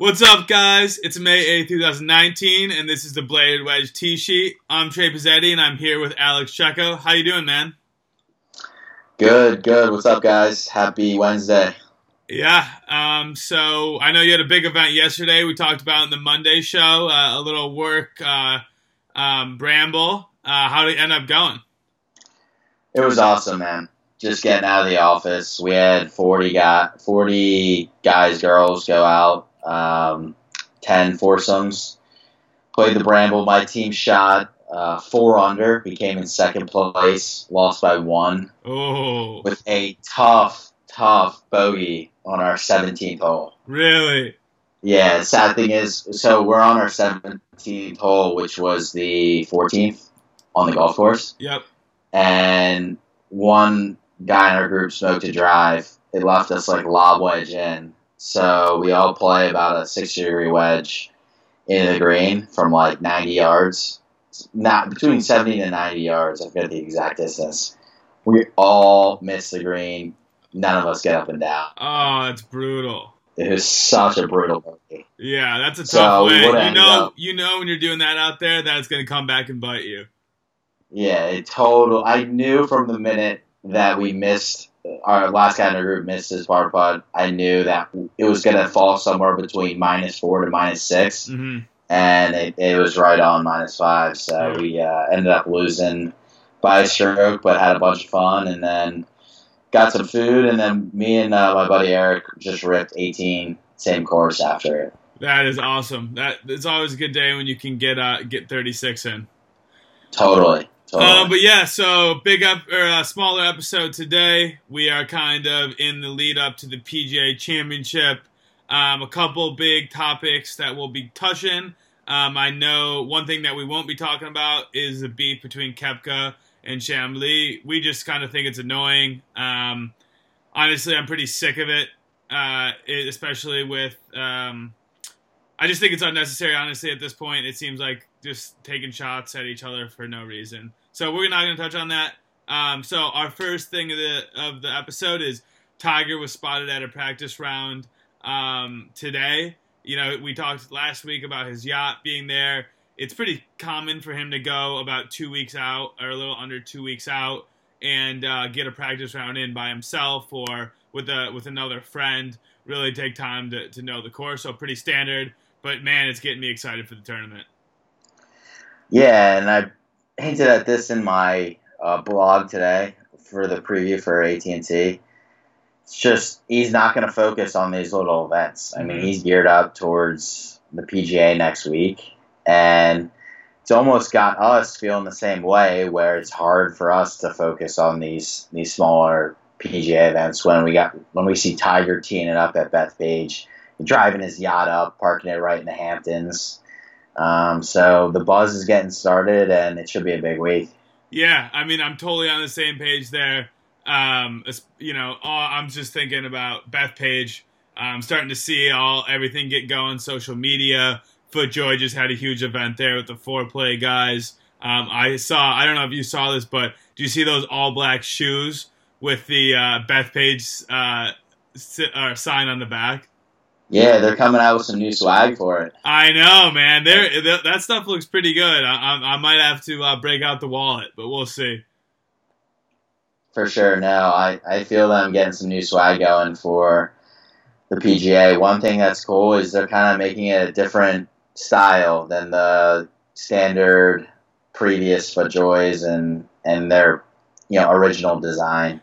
What's up, guys? It's May 8, 2019, and this is the Bladed Wedge T-Sheet. I'm Trey Pizzetti, and I'm here with Alex Cecho. How you doing, man? Good. What's up, guys? Happy Wednesday. Yeah. So I know you had a big event yesterday. We talked about in the Monday show, a little work bramble. How did it end up going? It was awesome, man. Just getting out of the office. We had 40 guys, girls go out. 10 foursomes, played the bramble. My team shot 4 under. We came in second place, lost by 1. Oh, with a tough bogey on our 17th hole. Really? Yeah. The sad thing is, so we're on our 17th hole, which was the 14th on the golf course. Yep. And one guy in our group smoked a drive. It left us like lob wedge in. So we all play about a 60-degree wedge in the green from like 90 yards. Not between 70 to 90 yards. I forget the exact distance. We all miss the green. None of us get up and down. Oh, that's brutal. It was such a brutal bogey. Yeah, that's a tough way. You know when you're doing that out there, that's going to come back and bite you. Yeah, I knew from the minute that we missed. Our last guy in the group missed his par putt. I knew that it was going to fall somewhere between -4 to -6, mm-hmm. and it was right on -5. So we ended up losing by a stroke, but had a bunch of fun, and then got some food. And then me and my buddy Eric just ripped 18, same course after it. That is awesome. It's always a good day when you can get 36 in. Totally. But yeah, so smaller episode today. We are kind of in the lead up to the PGA Championship. A couple big topics that we'll be touching. I know one thing that we won't be talking about is the beef between Koepka and Shamli. We just kind of think it's annoying. Honestly, I'm pretty sick of it, especially with. I just think it's unnecessary. Honestly, at this point, it seems like just taking shots at each other for no reason. So we're not going to touch on that. So our first thing of the episode is Tiger was spotted at a practice round today. You know, we talked last week about his yacht being there. It's pretty common for him to go about 2 weeks out or a little under 2 weeks out and get a practice round in by himself or with another friend, really take time to know the course. So pretty standard. But, man, it's getting me excited for the tournament. Yeah, and I hinted at this in my blog today for the preview for AT&T. It's just he's not going to focus on these little events. I mean, he's geared up towards the PGA next week, and it's almost got us feeling the same way where it's hard for us to focus on these smaller PGA events when we see Tiger teeing it up at Bethpage, driving his yacht up, parking it right in the Hamptons. So the buzz is getting started, and it should be a big week. Yeah, I mean, I'm totally on the same page there. You know, I'm just thinking about Bethpage. I'm starting to see everything get going. Social media. FootJoy just had a huge event there with the foreplay guys. I don't know if you saw this, but do you see those all black shoes with the Bethpage sign on the back? Yeah, they're coming out with some new swag for it. I know, man. That stuff looks pretty good. I might have to break out the wallet, but we'll see. For sure. No, I feel them getting some new swag going for the PGA. One thing that's cool is they're kind of making it a different style than the standard previous FootJoys and their original design.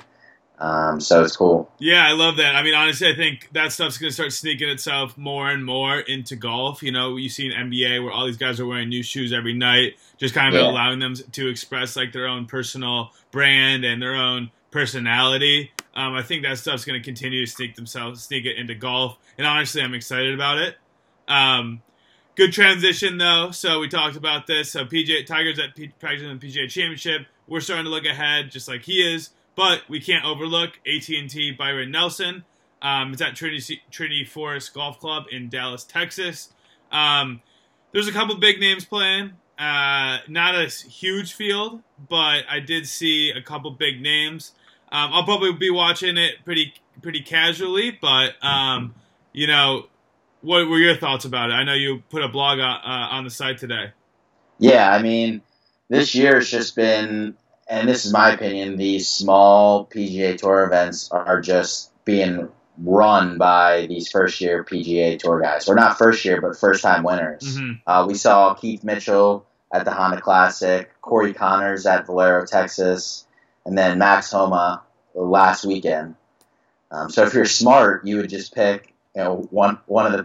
So it's cool. Yeah, I love that. I mean, honestly, I think that stuff's going to start sneaking itself more and more into golf. You know, you see in NBA where all these guys are wearing new shoes every night, just kind of allowing them to express like their own personal brand and their own personality. I think that stuff's going to continue to sneak it into golf. And honestly, I'm excited about it. Good transition, though. So we talked about this. So Tiger's at practicing in the PGA Championship. We're starting to look ahead just like he is. But we can't overlook AT&T Byron Nelson. It's at Trinity Forest Golf Club in Dallas, Texas. There's a couple big names playing. Not a huge field, but I did see a couple big names. I'll probably be watching it pretty casually, but What were your thoughts about it? I know you put a blog on the site today. Yeah, I mean, this year it's just been, and this is my opinion, these small PGA Tour events are just being run by these first-year PGA Tour guys. Or not first year, but first-time winners. Mm-hmm. We saw Keith Mitchell at the Honda Classic, Corey Connors at Valero Texas, and then Max Homa last weekend. So if you're smart, you would just pick, you know, one of the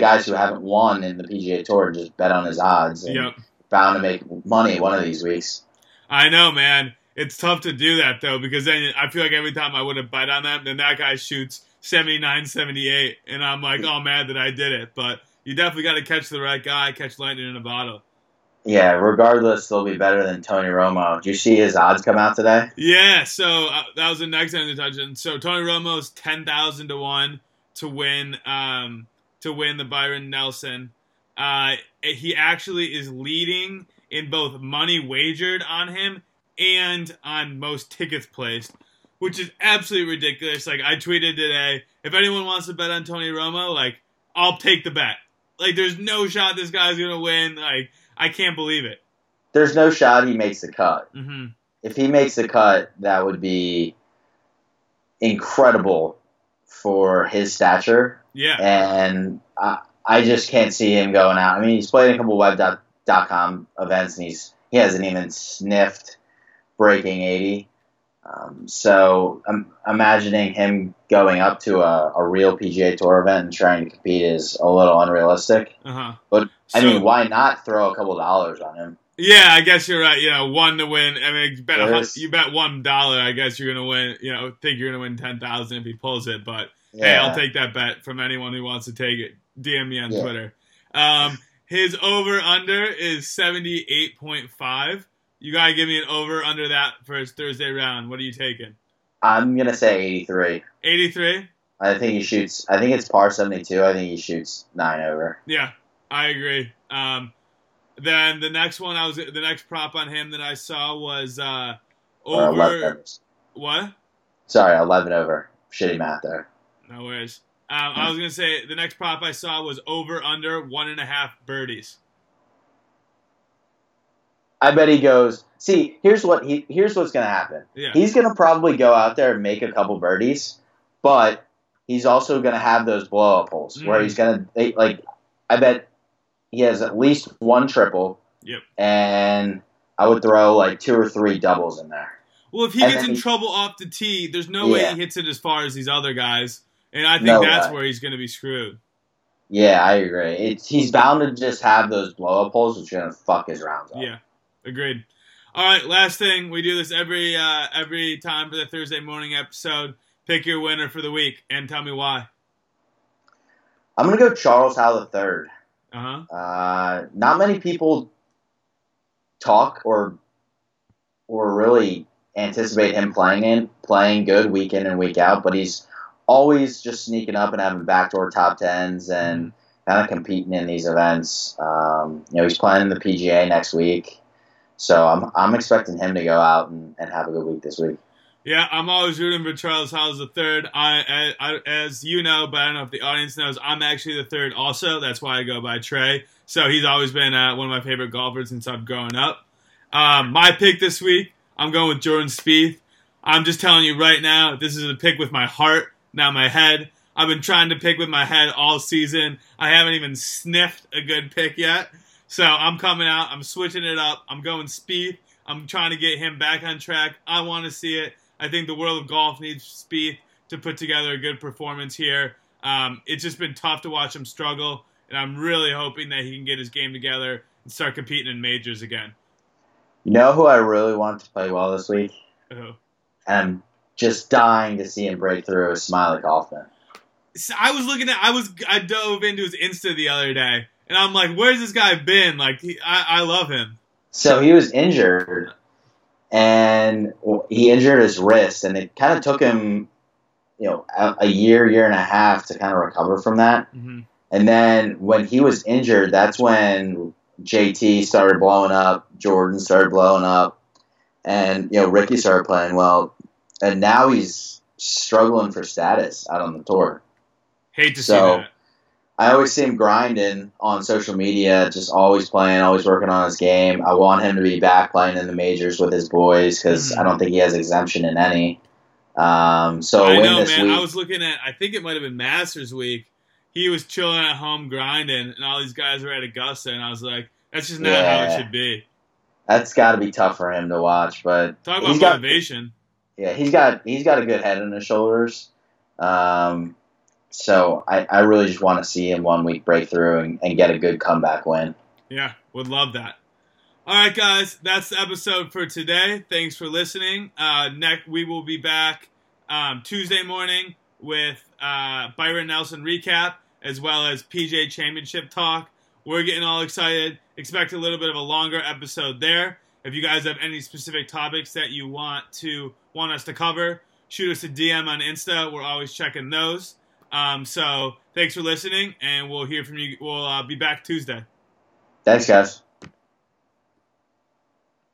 guys who haven't won in the PGA Tour, and just bet on his odds. And yep. Bound to make money one of these weeks. I know, man. It's tough to do that though, because then I feel like every time I would have bet on that, then that guy shoots 79, 78, and I'm like, oh, mad that I did it. But you definitely got to catch the right guy, catch lightning in a bottle. Yeah, regardless, they'll be better than Tony Romo. Did you see his odds come out today? Yeah, so that was the next end of the touchdown. So Tony Romo's 10,000 to 1 to win the Byron Nelson. He actually is leading in both money wagered on him and on most tickets placed, which is absolutely ridiculous. Like, I tweeted today, if anyone wants to bet on Tony Romo, like, I'll take the bet. Like, there's no shot this guy's going to win. Like, I can't believe it. There's no shot he makes the cut. Mm-hmm. If he makes the cut, that would be incredible for his stature. Yeah. And I just can't see him going out. I mean, he's played a couple web.com events, and he hasn't even sniffed breaking 80. So I'm imagining him going up to a real PGA Tour event and trying to compete is a little unrealistic. Uh-huh. But, I mean, why not throw a couple dollars on him? Yeah, I guess you're right. You know, one to win. I mean, you bet $1, I guess you're going to win. You know, think you're going to win $10,000 if he pulls it. But, yeah. Hey, I'll take that bet from anyone who wants to take it. DM me on Twitter. His over-under is 78.5. You got to give me an over-under that for his Thursday round. What are you taking? I'm going to say 83. 83? I think it's par 72. I think he shoots 9 over. Yeah, I agree. Then the next prop on him that I saw was over. 11 overs. What? Sorry, 11 over. Shitty math there. No worries. I was going to say the next prop I saw was over-under 1.5 birdies. I bet he goes. See, here's what's gonna happen. Yeah. He's gonna probably go out there and make a couple birdies, but he's also gonna have those blow up holes where he's gonna I bet he has at least one triple. Yep. And I would throw 2 or 3 doubles in there. Well, if he gets in trouble off the tee, there's no way he hits it as far as these other guys, and I think where he's gonna be screwed. Yeah, I agree. He's bound to just have those blow up holes, which are gonna fuck his rounds up. Yeah. Agreed. All right, last thing. We do this every time for the Thursday morning episode. Pick your winner for the week and tell me why. I'm going to go Charles Howell III. Uh-huh. Not many people talk or really anticipate him playing good week in and week out, but he's always just sneaking up and having backdoor top tens and kind of competing in these events. He's playing in the PGA next week. So I'm expecting him to go out and have a good week this week. Yeah, I'm always rooting for Charles Howell III. I, as you know, but I don't know if the audience knows, I'm actually the third also. That's why I go by Trey. So he's always been one of my favorite golfers since I've grown up. My pick this week, I'm going with Jordan Spieth. I'm just telling you right now, this is a pick with my heart, not my head. I've been trying to pick with my head all season. I haven't even sniffed a good pick yet. So I'm coming out. I'm switching it up. I'm going Spieth. I'm trying to get him back on track. I want to see it. I think the world of golf needs Spieth to put together a good performance here. It's just been tough to watch him struggle, and I'm really hoping that he can get his game together and start competing in majors again. You know who I really want to play well this week? Who? And I'm just dying to see him break through is Smiley Kaufman. So I dove into his Insta the other day. And I'm like, where's this guy been? I love him. So he was injured, and he injured his wrist, and it kind of took him, a year and a half to kind of recover from that. Mm-hmm. And then when he was injured, that's when JT started blowing up, Jordan started blowing up, and Ricky started playing well. And now he's struggling for status out on the tour. Hate to see that. I always see him grinding on social media, just always playing, always working on his game. I want him to be back playing in the majors with his boys because I don't think he has exemption in any. I was looking at, I think it might have been Masters week. He was chilling at home grinding, and all these guys were at Augusta, and I was like, that's just not how it should be. That's got to be tough for him to watch. But talk about motivation. He's got a good head on his shoulders. So I really just want to see him 1 week break through and get a good comeback win. Yeah, would love that. All right, guys, that's the episode for today. Thanks for listening. We will be back Tuesday morning with Byron Nelson recap as well as PGA Championship talk. We're getting all excited. Expect a little bit of a longer episode there. If you guys have any specific topics that you want us to cover, shoot us a DM on Insta. We're always checking those. So thanks for listening, and we'll hear from you. We'll be back Tuesday. Thanks, guys.